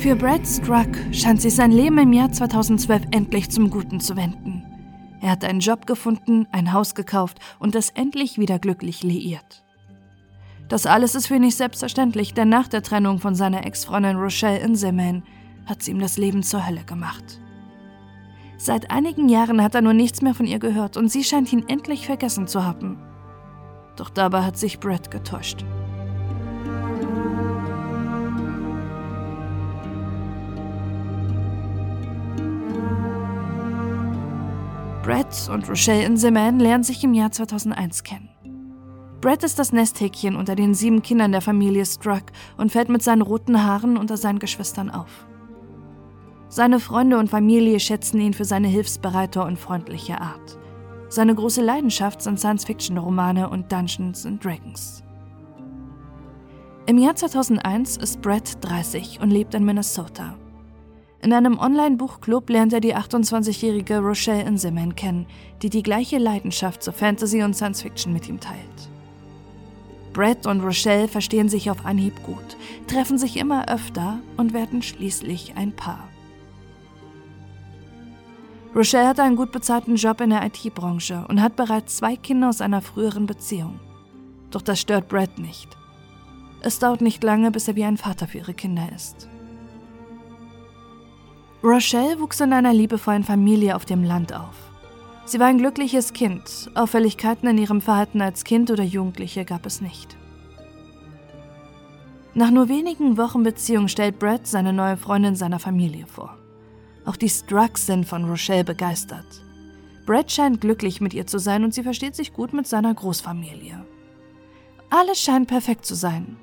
Für Brett Struck scheint sich sein Leben im Jahr 2012 endlich zum Guten zu wenden. Er hat einen Job gefunden, ein Haus gekauft und ist endlich wieder glücklich liiert. Das alles ist für ihn nicht selbstverständlich, denn nach der Trennung von seiner Ex-Freundin Rochelle Inselmann hat sie ihm das Leben zur Hölle gemacht. Seit einigen Jahren hat er nur nichts mehr von ihr gehört und sie scheint ihn endlich vergessen zu haben. Doch dabei hat sich Brett getäuscht. Brett und Rochelle Inselmann lernen sich im Jahr 2001 kennen. Brett ist das Nesthäkchen unter den 7 Kindern der Familie Struck und fällt mit seinen roten Haaren unter seinen Geschwistern auf. Seine Freunde und Familie schätzen ihn für seine hilfsbereite und freundliche Art. Seine große Leidenschaft sind Science-Fiction-Romane und Dungeons & Dragons. Im Jahr 2001 ist Brett 30 und lebt in Minnesota. In einem Online-Buchclub lernt er die 28-jährige Rochelle Inselmann kennen, die die gleiche Leidenschaft zur Fantasy und Science-Fiction mit ihm teilt. Brett und Rochelle verstehen sich auf Anhieb gut, treffen sich immer öfter und werden schließlich ein Paar. Rochelle hat einen gut bezahlten Job in der IT-Branche und hat bereits 2 Kinder aus einer früheren Beziehung. Doch das stört Brett nicht. Es dauert nicht lange, bis er wie ein Vater für ihre Kinder ist. Rochelle wuchs in einer liebevollen Familie auf dem Land auf. Sie war ein glückliches Kind, Auffälligkeiten in ihrem Verhalten als Kind oder Jugendliche gab es nicht. Nach nur wenigen Wochen Beziehung stellt Brett seine neue Freundin seiner Familie vor. Auch die Strucks sind von Rochelle begeistert. Brett scheint glücklich mit ihr zu sein und sie versteht sich gut mit seiner Großfamilie. Alles scheint perfekt zu sein.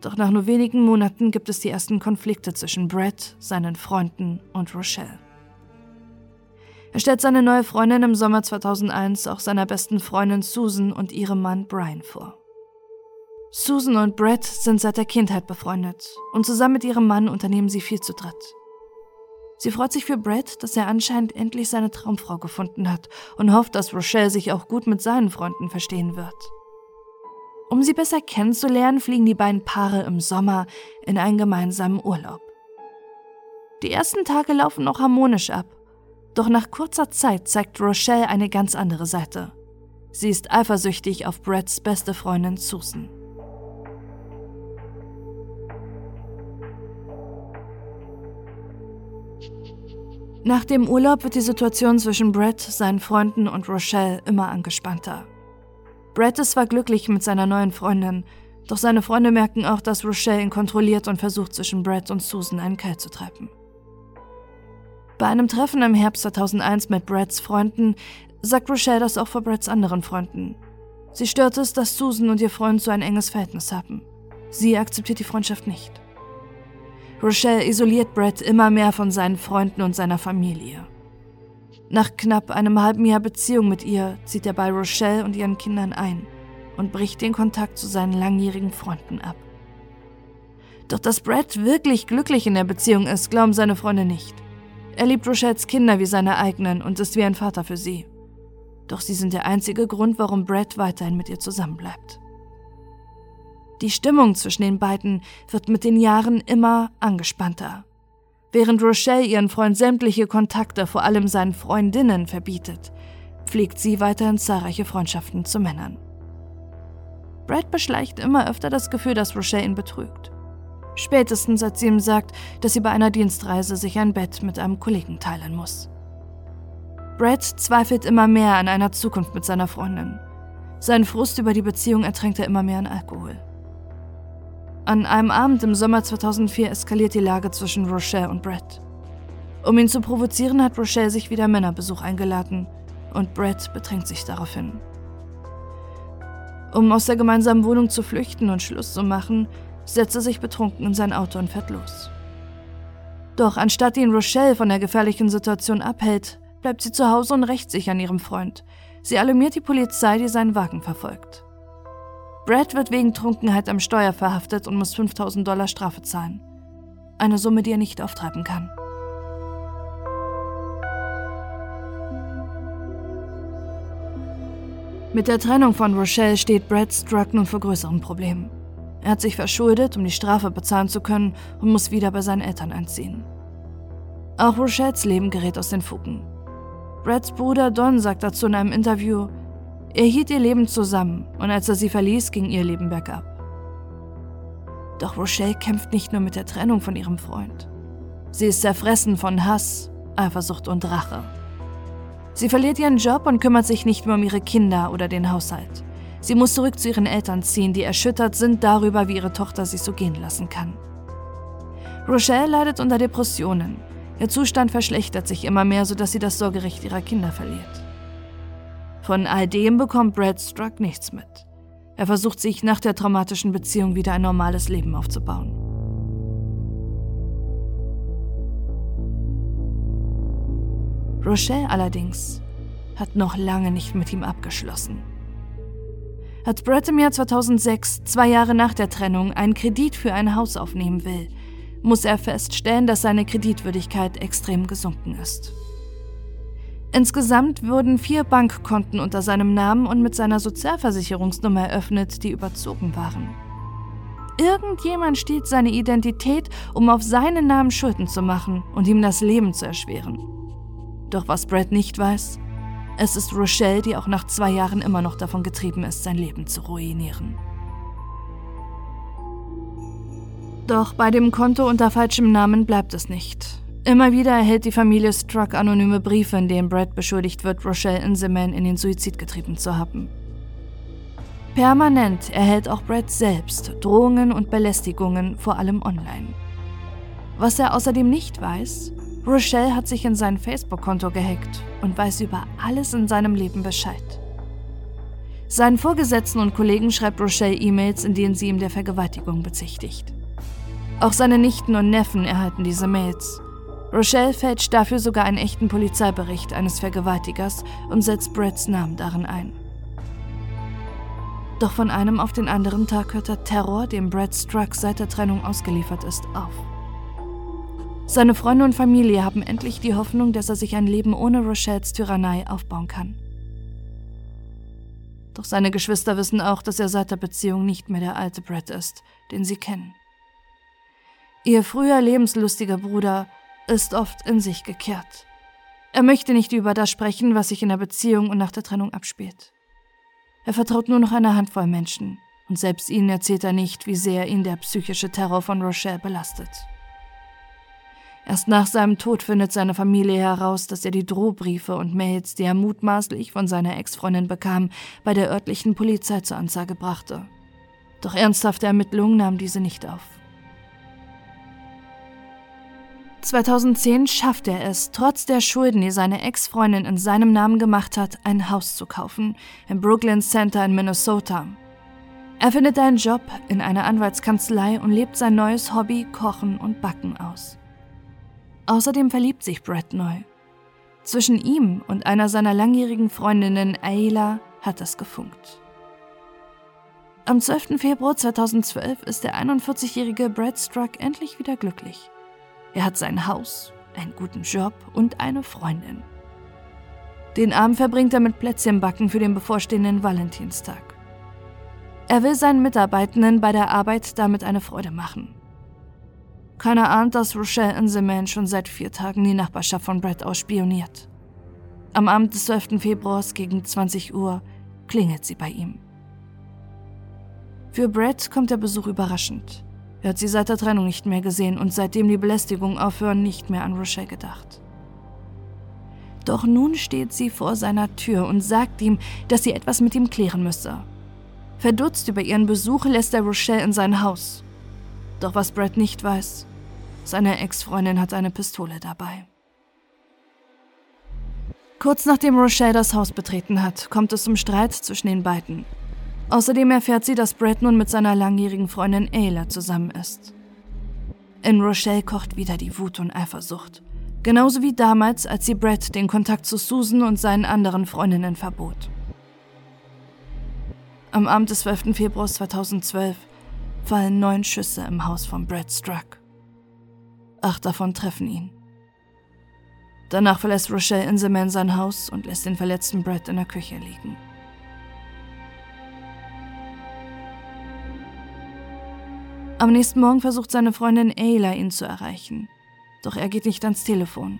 Doch nach nur wenigen Monaten gibt es die ersten Konflikte zwischen Brett, seinen Freunden und Rochelle. Er stellt seine neue Freundin im Sommer 2001 auch seiner besten Freundin Susan und ihrem Mann Brian vor. Susan und Brett sind seit der Kindheit befreundet und zusammen mit ihrem Mann unternehmen sie viel zu dritt. Sie freut sich für Brett, dass er anscheinend endlich seine Traumfrau gefunden hat und hofft, dass Rochelle sich auch gut mit seinen Freunden verstehen wird. Um sie besser kennenzulernen, fliegen die beiden Paare im Sommer in einen gemeinsamen Urlaub. Die ersten Tage laufen noch harmonisch ab, doch nach kurzer Zeit zeigt Rochelle eine ganz andere Seite. Sie ist eifersüchtig auf Bretts beste Freundin Susan. Nach dem Urlaub wird die Situation zwischen Brett, seinen Freunden und Rochelle immer angespannter. Brett ist zwar glücklich mit seiner neuen Freundin, doch seine Freunde merken auch, dass Rochelle ihn kontrolliert und versucht, zwischen Brett und Susan einen Keil zu treiben. Bei einem Treffen im Herbst 2001 mit Bretts Freunden sagt Rochelle das auch vor Bretts anderen Freunden. Sie stört es, dass Susan und ihr Freund so ein enges Verhältnis haben. Sie akzeptiert die Freundschaft nicht. Rochelle isoliert Brett immer mehr von seinen Freunden und seiner Familie. Nach knapp einem halben Jahr Beziehung mit ihr zieht er bei Rochelle und ihren Kindern ein und bricht den Kontakt zu seinen langjährigen Freunden ab. Doch dass Brett wirklich glücklich in der Beziehung ist, glauben seine Freunde nicht. Er liebt Rochelles Kinder wie seine eigenen und ist wie ein Vater für sie. Doch sie sind der einzige Grund, warum Brett weiterhin mit ihr zusammenbleibt. Die Stimmung zwischen den beiden wird mit den Jahren immer angespannter. Während Rochelle ihren Freund sämtliche Kontakte, vor allem seinen Freundinnen, verbietet, pflegt sie weiterhin zahlreiche Freundschaften zu Männern. Brett beschleicht immer öfter das Gefühl, dass Rochelle ihn betrügt. Spätestens als sie ihm sagt, dass sie bei einer Dienstreise sich ein Bett mit einem Kollegen teilen muss. Brett zweifelt immer mehr an einer Zukunft mit seiner Freundin. Seinen Frust über die Beziehung ertränkt er immer mehr in Alkohol. An einem Abend im Sommer 2004 eskaliert die Lage zwischen Rochelle und Brett. Um ihn zu provozieren, hat Rochelle sich wieder Männerbesuch eingeladen und Brett betrinkt sich daraufhin. Um aus der gemeinsamen Wohnung zu flüchten und Schluss zu machen, setzt er sich betrunken in sein Auto und fährt los. Doch anstatt ihn Rochelle von der gefährlichen Situation abhält, bleibt sie zu Hause und rächt sich an ihrem Freund. Sie alarmiert die Polizei, die seinen Wagen verfolgt. Brett wird wegen Trunkenheit am Steuer verhaftet und muss $5.000 Strafe zahlen. Eine Summe, die er nicht auftreiben kann. Mit der Trennung von Rochelle steht Brett Struck nun vor größeren Problemen. Er hat sich verschuldet, um die Strafe bezahlen zu können, und muss wieder bei seinen Eltern einziehen. Auch Rochelles Leben gerät aus den Fugen. Bretts Bruder Don sagt dazu in einem Interview, er hielt ihr Leben zusammen und als er sie verließ, ging ihr Leben bergab. Doch Rochelle kämpft nicht nur mit der Trennung von ihrem Freund. Sie ist zerfressen von Hass, Eifersucht und Rache. Sie verliert ihren Job und kümmert sich nicht mehr um ihre Kinder oder den Haushalt. Sie muss zurück zu ihren Eltern ziehen, die erschüttert sind darüber, wie ihre Tochter sich so gehen lassen kann. Rochelle leidet unter Depressionen. Ihr Zustand verschlechtert sich immer mehr, sodass sie das Sorgerecht ihrer Kinder verliert. Von all dem bekommt Brett Struck nichts mit. Er versucht sich nach der traumatischen Beziehung wieder ein normales Leben aufzubauen. Rochelle allerdings hat noch lange nicht mit ihm abgeschlossen. Als Brett im Jahr 2006, 2 Jahre nach der Trennung, einen Kredit für ein Haus aufnehmen will, muss er feststellen, dass seine Kreditwürdigkeit extrem gesunken ist. Insgesamt wurden 4 Bankkonten unter seinem Namen und mit seiner Sozialversicherungsnummer eröffnet, die überzogen waren. Irgendjemand stiehlt seine Identität, um auf seinen Namen Schulden zu machen und ihm das Leben zu erschweren. Doch was Brett nicht weiß, es ist Rochelle, die auch nach 2 Jahren immer noch davon getrieben ist, sein Leben zu ruinieren. Doch bei dem Konto unter falschem Namen bleibt es nicht. Immer wieder erhält die Familie Struck anonyme Briefe, in denen Brett beschuldigt wird, Rochelle Inselmann in den Suizid getrieben zu haben. Permanent erhält auch Brett selbst Drohungen und Belästigungen, vor allem online. Was er außerdem nicht weiß, Rochelle hat sich in sein Facebook-Konto gehackt und weiß über alles in seinem Leben Bescheid. Seinen Vorgesetzten und Kollegen schreibt Rochelle E-Mails, in denen sie ihm der Vergewaltigung bezichtigt. Auch seine Nichten und Neffen erhalten diese Mails. Rochelle fälscht dafür sogar einen echten Polizeibericht eines Vergewaltigers und setzt Bretts Namen darin ein. Doch von einem auf den anderen Tag hört der Terror, dem Brett Struck seit der Trennung ausgeliefert ist, auf. Seine Freunde und Familie haben endlich die Hoffnung, dass er sich ein Leben ohne Rochelles Tyrannei aufbauen kann. Doch seine Geschwister wissen auch, dass er seit der Beziehung nicht mehr der alte Brett ist, den sie kennen. Ihr früher lebenslustiger Bruder ist oft in sich gekehrt. Er möchte nicht über das sprechen, was sich in der Beziehung und nach der Trennung abspielt. Er vertraut nur noch einer Handvoll Menschen und selbst ihnen erzählt er nicht, wie sehr ihn der psychische Terror von Rochelle belastet. Erst nach seinem Tod findet seine Familie heraus, dass er die Drohbriefe und Mails, die er mutmaßlich von seiner Ex-Freundin bekam, bei der örtlichen Polizei zur Anzeige brachte. Doch ernsthafte Ermittlungen nahmen diese nicht auf. 2010 schafft er es, trotz der Schulden, die seine Ex-Freundin in seinem Namen gemacht hat, ein Haus zu kaufen, im Brooklyn Center in Minnesota. Er findet einen Job in einer Anwaltskanzlei und lebt sein neues Hobby Kochen und Backen aus. Außerdem verliebt sich Brett neu. Zwischen ihm und einer seiner langjährigen Freundinnen, Ayla, hat es gefunkt. Am 12. Februar 2012 ist der 41-jährige Brett Struck endlich wieder glücklich. Er hat sein Haus, einen guten Job und eine Freundin. Den Abend verbringt er mit Plätzchenbacken für den bevorstehenden Valentinstag. Er will seinen Mitarbeitenden bei der Arbeit damit eine Freude machen. Keiner ahnt, dass Rochelle Inselmann schon seit 4 Tagen die Nachbarschaft von Brett ausspioniert. Am Abend des 12. Februars gegen 20 Uhr klingelt sie bei ihm. Für Brett kommt der Besuch überraschend. Er hat sie seit der Trennung nicht mehr gesehen und seitdem die Belästigungen aufhören, nicht mehr an Rochelle gedacht. Doch nun steht sie vor seiner Tür und sagt ihm, dass sie etwas mit ihm klären müsse. Verdutzt über ihren Besuch lässt er Rochelle in sein Haus. Doch was Brett nicht weiß, seine Ex-Freundin hat eine Pistole dabei. Kurz nachdem Rochelle das Haus betreten hat, kommt es zum Streit zwischen den beiden. Außerdem erfährt sie, dass Brett nun mit seiner langjährigen Freundin Ayla zusammen ist. In Rochelle kocht wieder die Wut und Eifersucht. Genauso wie damals, als sie Brett den Kontakt zu Susan und seinen anderen Freundinnen verbot. Am Abend des 12. Februar 2012 fallen 9 Schüsse im Haus von Brett Struck. 8 davon treffen ihn. Danach verlässt Rochelle Inselmann sein Haus und lässt den verletzten Brett in der Küche liegen. Am nächsten Morgen versucht seine Freundin Ayla, ihn zu erreichen. Doch er geht nicht ans Telefon.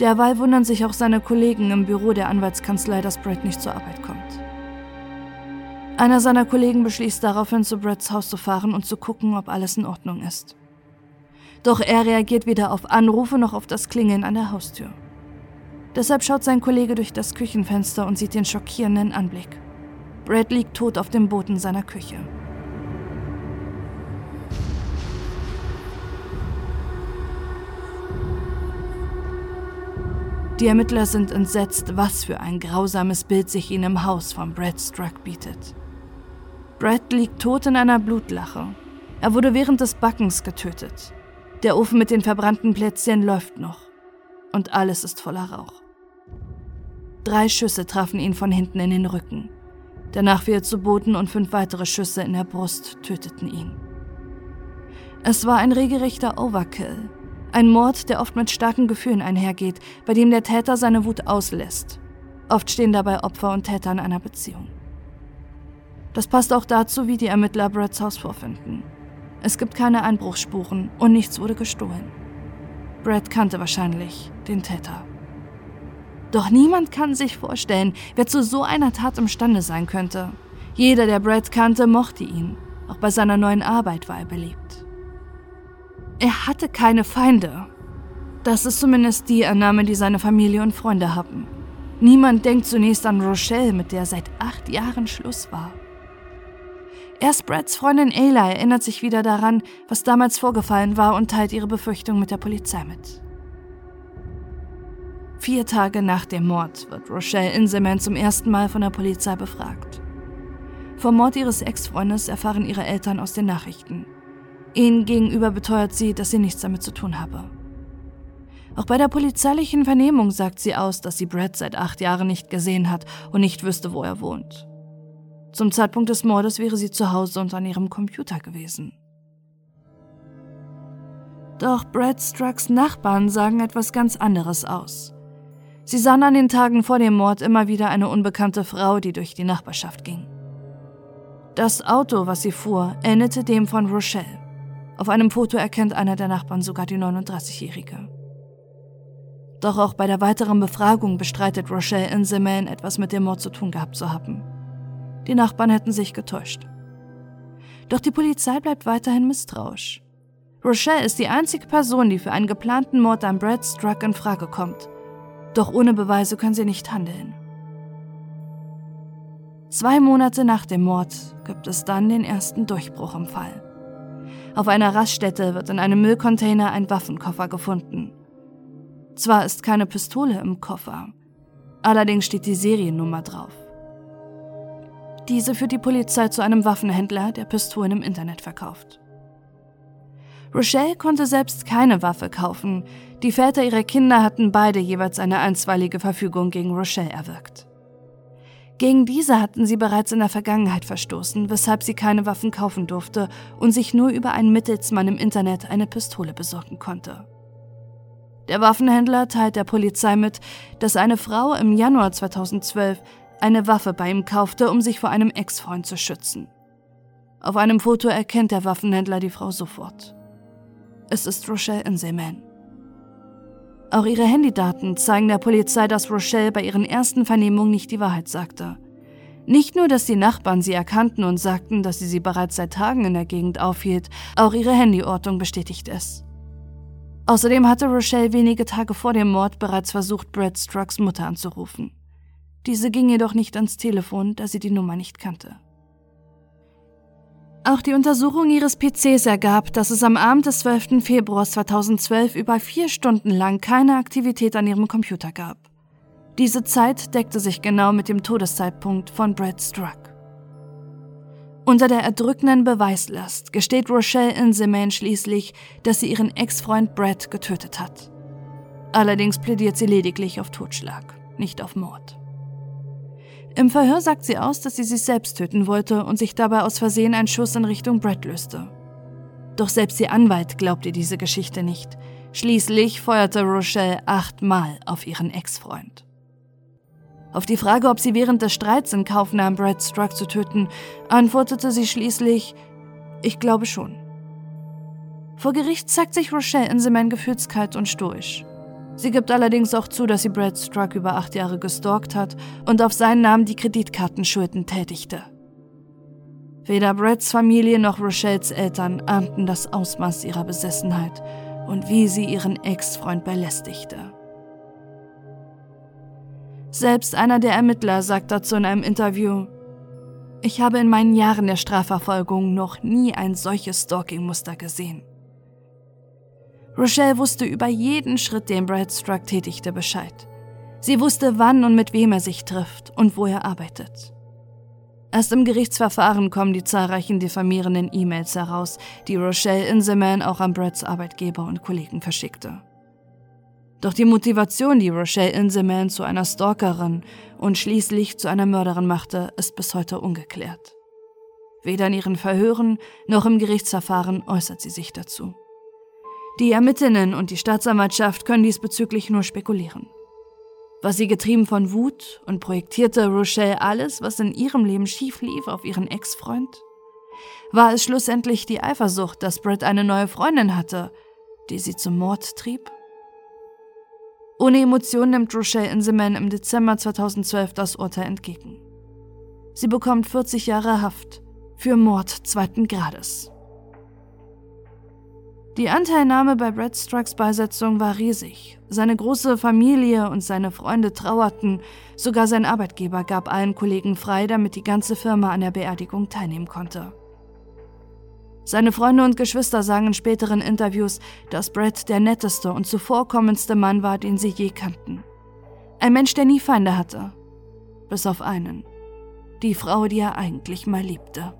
Derweil wundern sich auch seine Kollegen im Büro der Anwaltskanzlei, dass Brett nicht zur Arbeit kommt. Einer seiner Kollegen beschließt daraufhin, zu Bretts Haus zu fahren und zu gucken, ob alles in Ordnung ist. Doch er reagiert weder auf Anrufe noch auf das Klingeln an der Haustür. Deshalb schaut sein Kollege durch das Küchenfenster und sieht den schockierenden Anblick. Brett liegt tot auf dem Boden seiner Küche. Die Ermittler sind entsetzt, was für ein grausames Bild sich ihnen im Haus von Brett Struck bietet. Brett liegt tot in einer Blutlache. Er wurde während des Backens getötet. Der Ofen mit den verbrannten Plätzchen läuft noch. Und alles ist voller Rauch. 3 Schüsse trafen ihn von hinten in den Rücken. Danach fiel er zu Boden und 5 weitere Schüsse in der Brust töteten ihn. Es war ein regelrechter Overkill. Ein Mord, der oft mit starken Gefühlen einhergeht, bei dem der Täter seine Wut auslässt. Oft stehen dabei Opfer und Täter in einer Beziehung. Das passt auch dazu, wie die Ermittler Bretts Haus vorfinden. Es gibt keine Einbruchsspuren und nichts wurde gestohlen. Brett kannte wahrscheinlich den Täter. Doch niemand kann sich vorstellen, wer zu so einer Tat imstande sein könnte. Jeder, der Brett kannte, mochte ihn. Auch bei seiner neuen Arbeit war er beliebt. Er hatte keine Feinde. Das ist zumindest die Annahme, die seine Familie und Freunde haben. Niemand denkt zunächst an Rochelle, mit der seit 8 Jahren Schluss war. Erst Bretts Freundin Ayla erinnert sich wieder daran, was damals vorgefallen war und teilt ihre Befürchtung mit der Polizei mit. 4 Tage nach dem Mord wird Rochelle Inselmann zum ersten Mal von der Polizei befragt. Vom Mord ihres Ex-Freundes erfahren ihre Eltern aus den Nachrichten. Ihnen gegenüber beteuert sie, dass sie nichts damit zu tun habe. Auch bei der polizeilichen Vernehmung sagt sie aus, dass sie Brett seit 8 Jahren nicht gesehen hat und nicht wüsste, wo er wohnt. Zum Zeitpunkt des Mordes wäre sie zu Hause und an ihrem Computer gewesen. Doch Brett Strucks Nachbarn sagen etwas ganz anderes aus. Sie sahen an den Tagen vor dem Mord immer wieder eine unbekannte Frau, die durch die Nachbarschaft ging. Das Auto, was sie fuhr, ähnelte dem von Rochelle. Auf einem Foto erkennt einer der Nachbarn sogar die 39-Jährige. Doch auch bei der weiteren Befragung bestreitet Rochelle Inselmann, etwas mit dem Mord zu tun gehabt zu haben. Die Nachbarn hätten sich getäuscht. Doch die Polizei bleibt weiterhin misstrauisch. Rochelle ist die einzige Person, die für einen geplanten Mord an Brett Struck in Frage kommt. Doch ohne Beweise können sie nicht handeln. 2 Monate nach dem Mord gibt es dann den ersten Durchbruch im Fall. Auf einer Raststätte wird in einem Müllcontainer ein Waffenkoffer gefunden. Zwar ist keine Pistole im Koffer, allerdings steht die Seriennummer drauf. Diese führt die Polizei zu einem Waffenhändler, der Pistolen im Internet verkauft. Rochelle konnte selbst keine Waffe kaufen. Die Väter ihrer Kinder hatten beide jeweils eine einstweilige Verfügung gegen Rochelle erwirkt. Gegen diese hatten sie bereits in der Vergangenheit verstoßen, weshalb sie keine Waffen kaufen durfte und sich nur über einen Mittelsmann im Internet eine Pistole besorgen konnte. Der Waffenhändler teilt der Polizei mit, dass eine Frau im Januar 2012 eine Waffe bei ihm kaufte, um sich vor einem Ex-Freund zu schützen. Auf einem Foto erkennt der Waffenhändler die Frau sofort. Es ist Rochelle Inselmann. Auch ihre Handydaten zeigen der Polizei, dass Rochelle bei ihren ersten Vernehmungen nicht die Wahrheit sagte. Nicht nur, dass die Nachbarn sie erkannten und sagten, dass sie bereits seit Tagen in der Gegend aufhielt, auch ihre Handyortung bestätigt es. Außerdem hatte Rochelle wenige Tage vor dem Mord bereits versucht, Brett Strucks Mutter anzurufen. Diese ging jedoch nicht ans Telefon, da sie die Nummer nicht kannte. Auch die Untersuchung ihres PCs ergab, dass es am Abend des 12. Februar 2012 über 4 Stunden lang keine Aktivität an ihrem Computer gab. Diese Zeit deckte sich genau mit dem Todeszeitpunkt von Brett Struck. Unter der erdrückenden Beweislast gesteht Rochelle Inselmann schließlich, dass sie ihren Ex-Freund Brett getötet hat. Allerdings plädiert sie lediglich auf Totschlag, nicht auf Mord. Im Verhör sagt sie aus, dass sie sich selbst töten wollte und sich dabei aus Versehen ein Schuss in Richtung Brett löste. Doch selbst ihr Anwalt glaubt ihr diese Geschichte nicht. Schließlich feuerte Rochelle 8-mal auf ihren Ex-Freund. Auf die Frage, ob sie während des Streits in Kauf nahm, Brett Struck zu töten, antwortete sie schließlich: Ich glaube schon. Vor Gericht zeigt sich Rochelle Inselmann gefühlskalt und stoisch. Sie gibt allerdings auch zu, dass sie Brett Struck über 8 Jahre gestalkt hat und auf seinen Namen die Kreditkartenschulden tätigte. Weder Bretts Familie noch Rochelles Eltern ahnten das Ausmaß ihrer Besessenheit und wie sie ihren Ex-Freund belästigte. Selbst einer der Ermittler sagt dazu in einem Interview: „Ich habe in meinen Jahren der Strafverfolgung noch nie ein solches Stalking-Muster gesehen." Rochelle wusste über jeden Schritt, den Brett Struck tätigte, Bescheid. Sie wusste, wann und mit wem er sich trifft und wo er arbeitet. Erst im Gerichtsverfahren kommen die zahlreichen diffamierenden E-Mails heraus, die Rochelle Inselmann auch an Bretts Arbeitgeber und Kollegen verschickte. Doch die Motivation, die Rochelle Inselmann zu einer Stalkerin und schließlich zu einer Mörderin machte, ist bis heute ungeklärt. Weder in ihren Verhören noch im Gerichtsverfahren äußert sie sich dazu. Die Ermittlerinnen und die Staatsanwaltschaft können diesbezüglich nur spekulieren. War sie getrieben von Wut und projektierte Rochelle alles, was in ihrem Leben schief lief, auf ihren Ex-Freund? War es schlussendlich die Eifersucht, dass Brett eine neue Freundin hatte, die sie zum Mord trieb? Ohne Emotionen nimmt Rochelle Inselmann im Dezember 2012 das Urteil entgegen. Sie bekommt 40 Jahre Haft für Mord 2. Grades. Die Anteilnahme bei Brett Strucks Beisetzung war riesig. Seine große Familie und seine Freunde trauerten, sogar sein Arbeitgeber gab allen Kollegen frei, damit die ganze Firma an der Beerdigung teilnehmen konnte. Seine Freunde und Geschwister sagen in späteren Interviews, dass Brett der netteste und zuvorkommendste Mann war, den sie je kannten. Ein Mensch, der nie Feinde hatte. Bis auf einen. Die Frau, die er eigentlich mal liebte.